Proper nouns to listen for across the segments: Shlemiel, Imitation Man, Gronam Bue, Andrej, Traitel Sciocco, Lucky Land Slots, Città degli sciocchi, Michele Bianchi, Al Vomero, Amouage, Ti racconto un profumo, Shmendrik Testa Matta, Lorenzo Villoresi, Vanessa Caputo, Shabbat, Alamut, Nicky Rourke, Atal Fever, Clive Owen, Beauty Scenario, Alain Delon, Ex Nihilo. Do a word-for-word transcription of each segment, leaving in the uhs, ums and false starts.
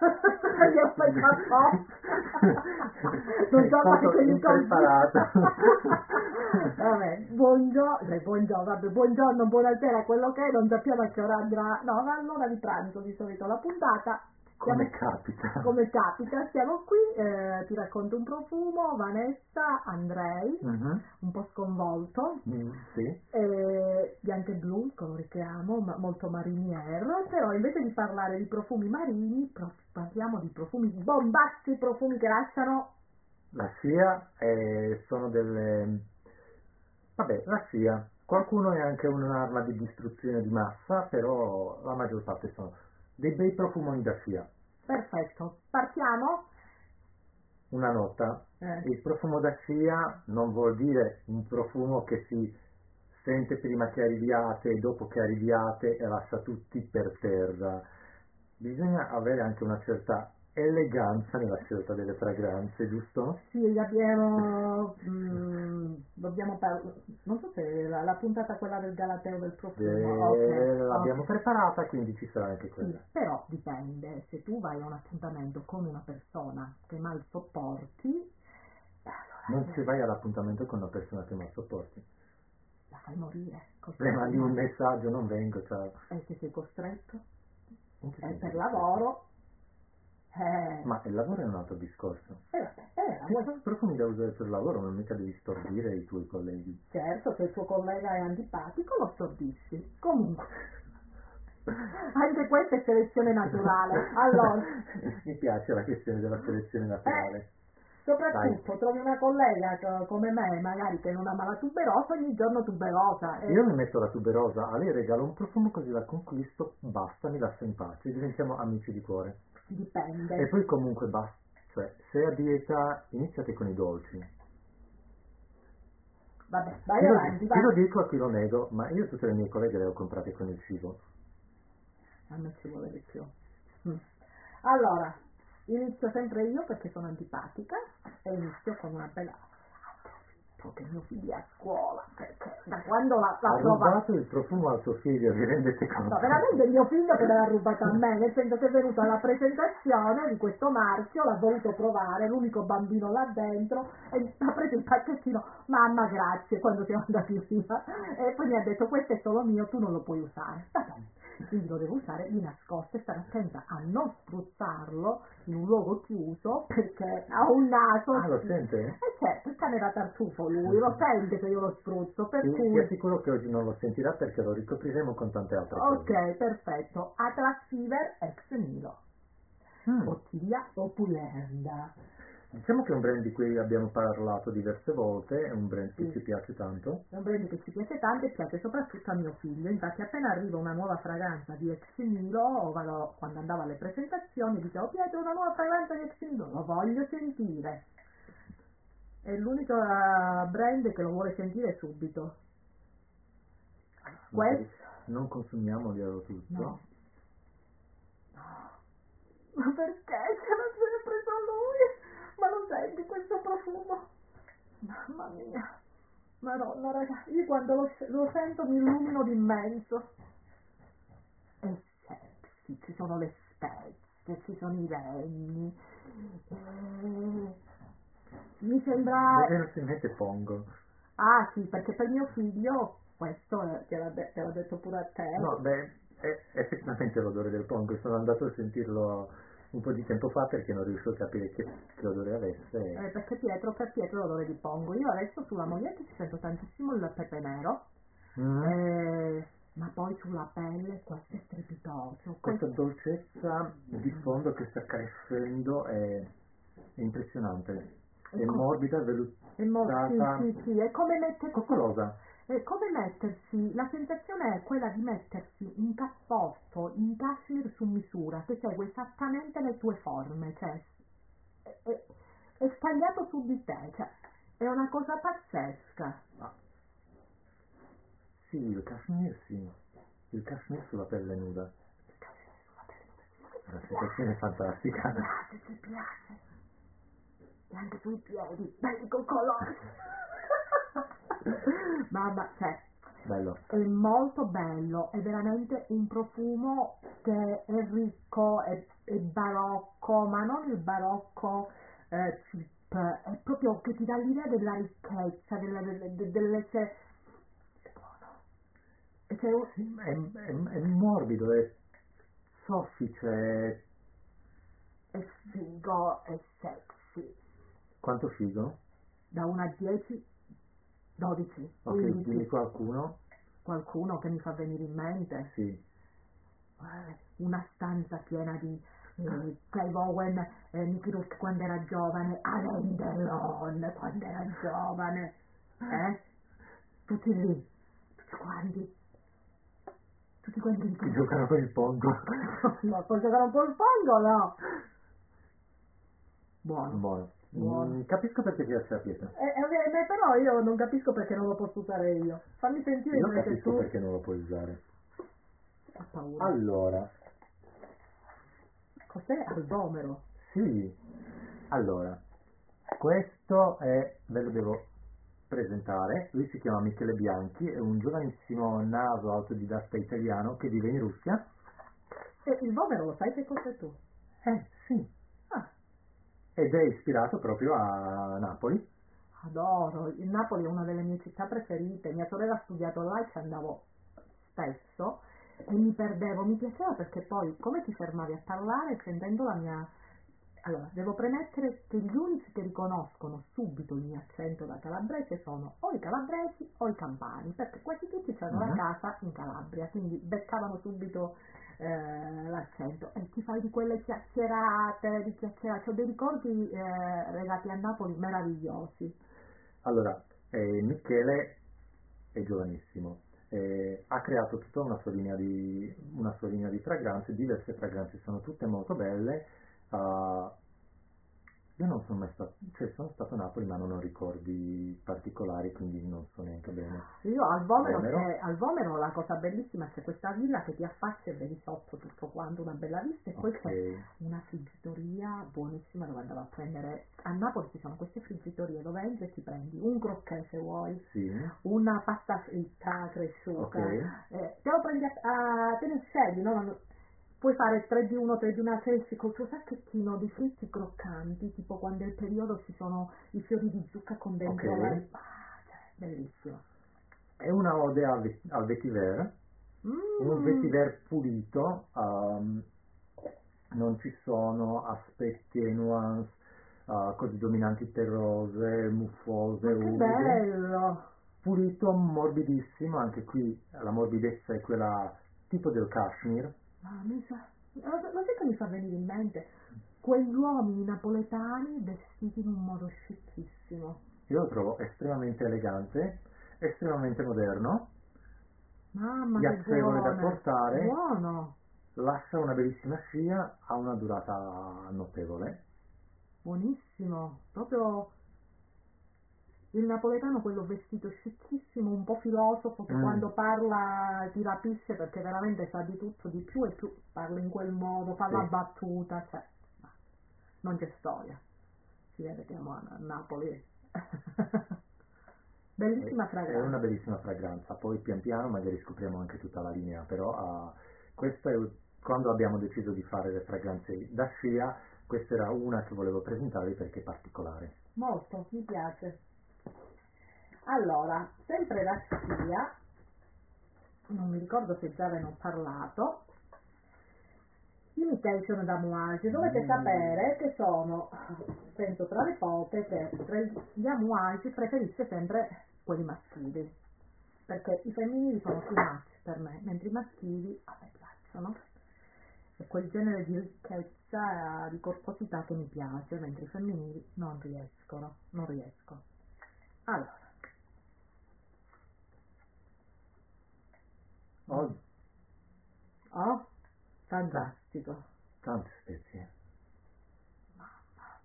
Non so fare quelli vabbè, buongiorno, cioè, buongiorno, vabbè, buongiorno, buonasera, quello che è, non sappiamo a che ora andrà, no, all'ora di pranzo di solito la puntata. Come siamo, capita. Come capita, siamo qui, eh, ti racconto un profumo, Vanessa, Andrej, uh-huh. un po' sconvolto, mm, sì. eh, bianco e blu, il colore che amo, ma molto marinier, però invece di parlare di profumi marini, pro- parliamo di profumi bombazzi, profumi che lasciano... La scia, eh, sono delle... vabbè, la scia, qualcuno è anche un'arma di distruzione di massa, però la maggior parte sono... dei bei profumoni da scia. Perfetto, partiamo? Una nota, eh. Il profumo da scia non vuol dire un profumo che si sente prima che arriviate e dopo che arriviate e lascia tutti per terra. Bisogna avere anche una certa eleganza nella scelta delle fragranze, giusto? Sì, abbiamo... mm, dobbiamo parlare... non so se la, la puntata quella del galateo del profumo... Okay, l'abbiamo okay. preparata, quindi ci sarà anche quella. Sì, però dipende, se tu vai a un appuntamento con una persona che mal sopporti... allora... non se vai all'appuntamento con una persona che mal sopporti. La fai morire. Le mandi un messaggio, non vengo, ciao. E se sei costretto? È per lavoro... Eh. Ma il lavoro è un altro discorso. Eh, eh, vuoi... profumi da usare per lavoro, non mica devi stordire i tuoi colleghi. Certo, se il tuo collega è antipatico lo stordisci. Comunque, anche questa è selezione naturale. Allora, mi piace la questione della selezione naturale. Eh. Soprattutto dai. Trovi una collega come me, magari che non ama la tuberosa, ogni giorno tuberosa. Eh. Io mi metto la tuberosa, a lei regalo un profumo così la conquisto, basta, mi lascia in pace, diventiamo amici di cuore. Dipende. E poi comunque basta, cioè se a dieta iniziate con i dolci. Vabbè, vai chi avanti, lo, vai. Io lo dico a chi lo nego, ma io tutte le mie colleghe le ho comprate con il cibo. A me ci vuole di più. Mm. Allora... inizio sempre io perché sono antipatica e inizio con una bella che mio figlio è a scuola perché da quando la, la ha prova... rubato il profumo al suo figlio, vi rendete conto? No, veramente il mio figlio che me l'ha rubato a me, nel senso che è venuto alla presentazione di questo marchio, l'ha voluto provare, l'unico bambino là dentro, e ha preso il pacchettino, mamma grazie, quando siamo andati via, e poi mi ha detto questo è solo mio, tu non lo puoi usare. Va bene, quindi lo devo usare di nascosto e stare attenta a non spruzzarlo in un luogo chiuso perché ha un naso. Ah, lo sente? E eh, certo, il cane era tartufo lui, lo sente se io lo spruzzo, per sì, cui... ti assicuro che oggi non lo sentirà perché lo ricopriremo con tante altre okay, cose. Ok, perfetto. Atlas Fever Ex Nihilo. Mm. Bottiglia opulenta. Diciamo che è un brand di cui abbiamo parlato diverse volte, è un brand che sì. ci piace tanto. È un brand che ci piace tanto e piace soprattutto a mio figlio, infatti appena arriva una nuova fragranza di Ex Nihilo, quando andavo alle presentazioni dicevo Pietro una nuova fragranza di Ex Nihilo, lo voglio sentire. È l'unico brand che lo vuole sentire subito. Questo... non consumiamo dietro tutto. No. Ma perché ce l'ha sempre preso lui? Ma lo senti questo profumo? Mamma mia, Madonna ragazzi, io quando lo, lo sento mi illumino d'immenso. È sexy, ci sono le spezie, ci sono i legni. E... mi sembra... non si mette Pongo. Ah sì, perché per mio figlio, questo è, te, l'ho de- te l'ho detto pure a te. No, beh, è effettivamente l'odore del Pongo, sono andato a sentirlo... un po' di tempo fa perché non riuscivo a capire che, che odore avesse. Eh, perché Pietro, per Pietro l'odore di Pongo. Io adesso sulla moglietta ci sento tantissimo il pepe nero, mm. eh, ma poi sulla pelle questo è strepitoso. Questa dolcezza mm. di fondo che sta crescendo è, è impressionante. È, è com- morbida, vellutata. Sì, sì, sì, è come mettersi... coccolosa. È come mettersi, la sensazione è quella di mettersi un cappotto in cashmere su misura che segue esattamente le tue forme, cioè è, è, è stagliato su di te, cioè è una cosa pazzesca. Ah. Sì, il cashmere sì, il cashmere sulla pelle nuda. Il cashmere sulla pelle nuda. La sensazione è fantastica. Ti piace, ti piace. E anche sui piedi, belli con colori. Mamma, cioè, Bello. È molto bello, è veramente un profumo che è ricco, è, è barocco, ma non il barocco eh, cheap, è proprio che ti dà l'idea della ricchezza, della, delle, delle cioè, è buono. Cioè, sì, è, è, è morbido, è soffice, è figo, è sexy. Quanto figo? Da uno a dieci. dodici. Ok, quindici. Dimmi qualcuno. Qualcuno che mi fa venire in mente? Sì. Una stanza piena di eh, Clive Owen, eh, Nicky Rourke quando era giovane, Alain Delon quando era giovane, eh? Tutti lì, tutti quanti. Tutti quanti che giocano con il pongo. No, può giocare un po' il pongo, no? Buono. Buono. Mm, capisco perché ti lascia la pietra, eh, eh, beh, però io non capisco perché non lo posso usare io. Fammi sentire io invece tu. Io capisco perché non lo puoi usare. Ho paura. Allora. Cos'è Al Vomero? Sì. Allora, questo è, ve lo devo presentare. Lui si chiama Michele Bianchi, è un giovanissimo naso autodidatta italiano che vive in Russia. E il Vomero lo sai che cos'è tu? Eh, sì. Ed è ispirato proprio a Napoli. Adoro, il Napoli è una delle mie città preferite, mia sorella ha studiato là e ci andavo spesso e mi perdevo, mi piaceva perché poi come ti fermavi a parlare sentendo la mia... Allora, devo premettere che gli unici che riconoscono subito il mio accento da calabrese sono o i calabresi o i campani, perché quasi tutti hanno uh-huh. la casa in Calabria, quindi beccavano subito eh, l'accento. E ti fai di quelle chiacchierate, di chiacchierate, ho dei ricordi eh, legati a Napoli meravigliosi. Allora, eh, Michele è giovanissimo, eh, ha creato tutta una sua linea di, una sua linea di fragranze, diverse fragranze, sono tutte molto belle. Uh, io non sono mai stato, cioè sono stato a Napoli ma non ho ricordi particolari, quindi non so neanche bene. Io al Vomero, Vomero. Al Vomero la cosa bellissima c'è questa villa che ti affaccia e vedi sotto tutto quanto, una bella vista, e poi okay. c'è una friggitoria buonissima dove andavo a prendere, a Napoli ci sono queste friggitorie dove entri e ti prendi un croquet se vuoi, sì. una pasta fritta cresciuta, okay. eh, te lo prendi a, a te ne scegli, no? Non, puoi fare tre di uno, tre di uno, sei col tuo sacchettino di fritti croccanti, tipo quando è il periodo ci sono i fiori di zucca con dentro. Okay. Ah, cioè, bellissimo. È una ode al, al vetiver, mm. un vetiver pulito, um, non ci sono aspetti e nuance uh, così dominanti, terrose, muffose, ma che umide. Bello! Pulito, morbidissimo, anche qui la morbidezza è quella tipo del cashmere. Ah, mi fa, lo sai che mi fa venire in mente? Quegli uomini napoletani vestiti in un modo scicchissimo. Io lo trovo estremamente elegante, estremamente moderno, mamma piacevole da portare, buono. Lascia una bellissima scia, ha una durata notevole. Buonissimo, proprio il napoletano, quello vestito scicchissimo, un po' filosofo, che mm. quando parla ti rapisce perché veramente sa di tutto, di più, e tu parla in quel modo, fa sì. la battuta, cioè, non c'è storia. Si vede che amo a Napoli. Bellissima fragranza. È una bellissima fragranza, poi pian piano magari scopriamo anche tutta la linea, però uh, questo è quando abbiamo deciso di fare le fragranze da scia, questa era una che volevo presentarvi perché è particolare. Molto, mi piace. Allora, sempre la scia, non mi ricordo se già ve ne ho parlato, Imitation d'Amouage, dovete mm. sapere che sono, penso tra le poche, che tra gli Amouage preferisce sempre quelli maschili, perché i femminili sono più match per me, mentre i maschili a me piacciono, è quel genere di ricchezza, di corposità che mi piace, mentre i femminili non riescono, non riesco. Allora. Oh. oh, fantastico. Tante spezie. Mamma.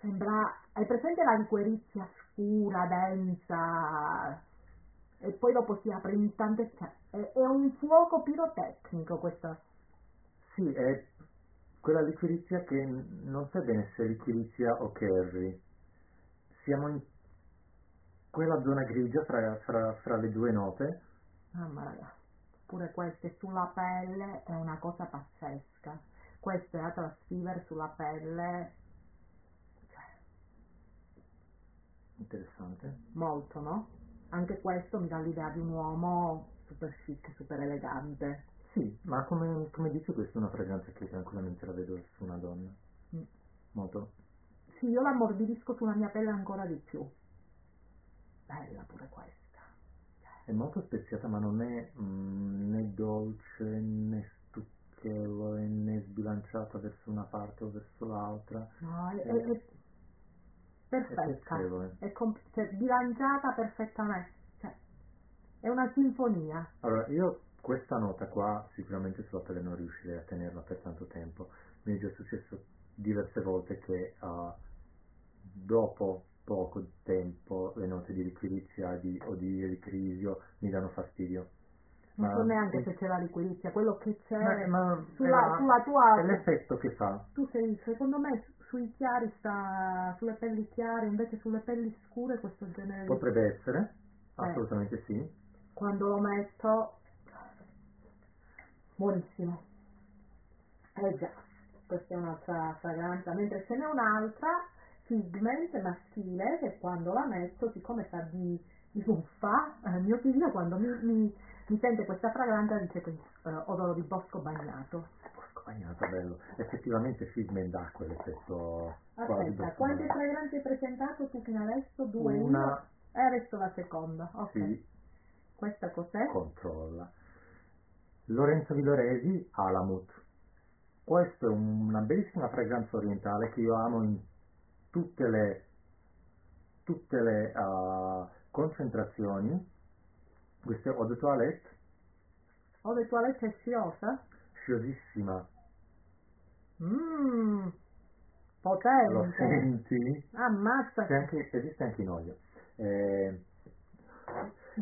Sembra... Hai presente la liquorizia scura, densa? E poi dopo si apre in tante... È, è un fuoco pirotecnico questa. Sì, è quella liquorizia che non so bene se è liquorizia o curry. Siamo in... quella zona grigia fra, fra, fra le due note. Mamma raga, pure queste sulla pelle è una cosa pazzesca. Questo è la transfiver sulla pelle, cioè, interessante. Molto, no? Anche questo mi dà l'idea di un uomo super chic, super elegante. Sì, ma come, come dici, questa è una fragranza che tranquillamente la vedo su una donna. Mm. Molto. Sì, io la ammorbidisco sulla mia pelle ancora di più. Bella pure questa. È molto speziata, ma non è mh, né dolce né stucchevole né sbilanciata verso una parte o verso l'altra. No, è, è, è, è perfetta. È, è comp- cioè, bilanciata perfettamente. Cioè, è una sinfonia. Allora, io questa nota qua sicuramente sulla pelle non riuscirei a tenerla per tanto tempo. Mi è già successo diverse volte che uh, dopo poco tempo le note di liquirizia di, o di ricrisio mi danno fastidio. Non so neanche se c'è la liquirizia, quello che c'è ma, ma, sulla, eh, sulla tua... È l'effetto che fa. Tu sei, secondo me, sui chiari sta, sulle pelli chiare, invece sulle pelli scure questo genere... Potrebbe essere, assolutamente eh. sì. Quando lo metto... Buonissimo. Eh già, questa è un'altra fragranza, mentre ce n'è un'altra... Figment maschile, che quando la metto, siccome sa di, di buffa, eh, mio figlio quando mi, mi, mi sente questa fragranza dice che eh, odoro di bosco bagnato. Bosco bagnato, bello. Effettivamente Figment dà quell'effetto. Aspetta, quante fragranze hai presentato tu fino adesso? Due? Una. Uno? E adesso la seconda, ok. Sì. Questa cos'è? Controlla. Lorenzo Villoresi, Alamut. Questa è una bellissima fragranza orientale che io amo in tutte le, tutte le uh, concentrazioni. Questa è eau de toilette. Eau de toilette è sciosa? Sciosissima. Mmm, potente. Lo senti? Ammazza. C'è anche, esiste anche in olio. Eh,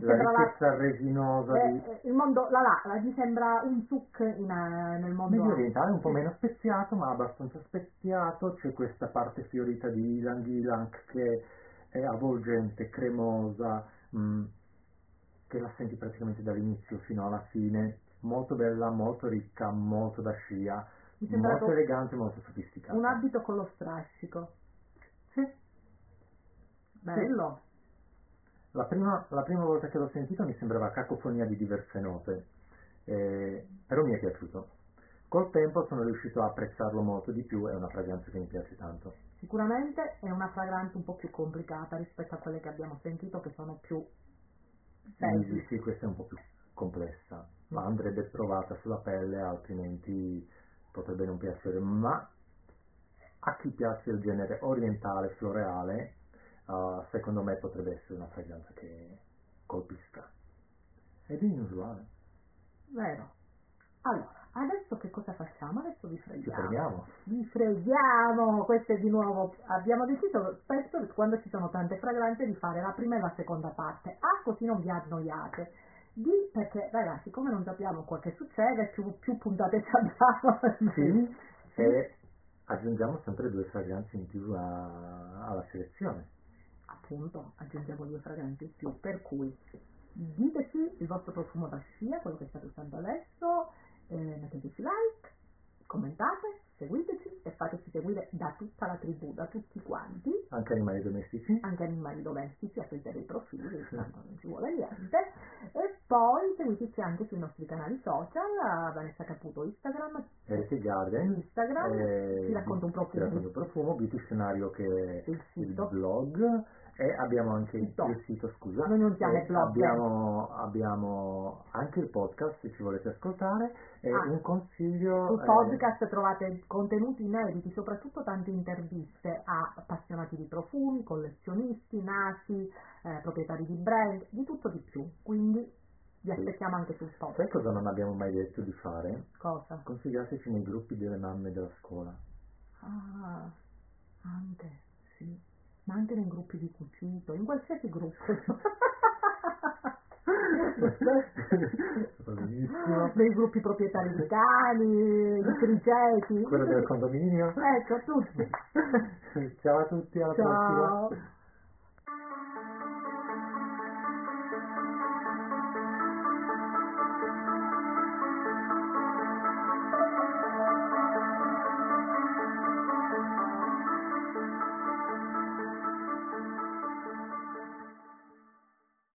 la ricchezza la... resinosa eh, di... Il mondo, la lala, gli sembra un suc in, nel mondo medio orientale, un po' meno speziato ma abbastanza speziato. C'è questa parte fiorita di ylang ylang che è avvolgente, cremosa, mh, che la senti praticamente dall'inizio fino alla fine. Molto bella, molto ricca, molto da scia, molto elegante, molto sofisticata. Un abito con lo strascico. Sì, bello. Sì. La prima, la prima volta che l'ho sentita mi sembrava cacofonia di diverse note, eh, però mi è piaciuto. Col tempo sono riuscito a apprezzarlo molto di più, è una fragranza che mi piace tanto. Sicuramente è una fragranza un po' più complicata rispetto a quelle che abbiamo sentito, che sono più... Sì, sì, questa è un po' più complessa, ma andrebbe provata sulla pelle, altrimenti potrebbe non piacere. Ma a chi piace il genere orientale, floreale, Uh, secondo me potrebbe essere una fragranza che colpisca ed inusuale. Vero. Allora, adesso che cosa facciamo? Adesso vi freghiamo. Ci freghiamo. Vi freghiamo. Questo è di nuovo. Abbiamo deciso spesso, quando ci sono tante fragranze, di fare la prima e la seconda parte. Ah, così non vi annoiate. Di perché, ragazzi, come non sappiamo quel che succede, più, più puntate ci abbiamo. Sì. Sì. E aggiungiamo sempre due fragranze in più a, alla selezione. Appunto, aggiungiamo due fragranze in più, per cui diteci il vostro profumo da scia, quello che state usando adesso, eh, metteteci like, commentate, seguiteci e fateci seguire da tutta la tribù, da tutti quanti, anche animali domestici, anche animali domestici, aprite dei profili, tanto non ci vuole niente. E poi seguiteci anche sui nostri canali social, Vanessa Caputo Instagram, Erite Garden Instagram, eh, ti racconto un profumo, ti racconto un profumo, Beauty Scenario che è il, sito. il blog, e abbiamo anche il, il sito, scusa, noi non siamo blog, abbiamo, abbiamo anche il podcast se ci volete ascoltare, e ah, un consiglio sul podcast eh, trovate contenuti inediti, soprattutto tante interviste a appassionati di profumi, collezionisti, nati, eh, proprietari di brand, di tutto di più, quindi vi aspettiamo anche sul podcast. Sai cosa non abbiamo mai detto di fare? Cosa? Consigliateci nei gruppi delle mamme della scuola. Ah, anche, sì. Ma anche nei gruppi di cucito, in qualsiasi gruppo. Nei gruppi proprietari di cani, di criceti. Quello del condominio. Ecco, tutti. Ciao a tutti, alla prossima.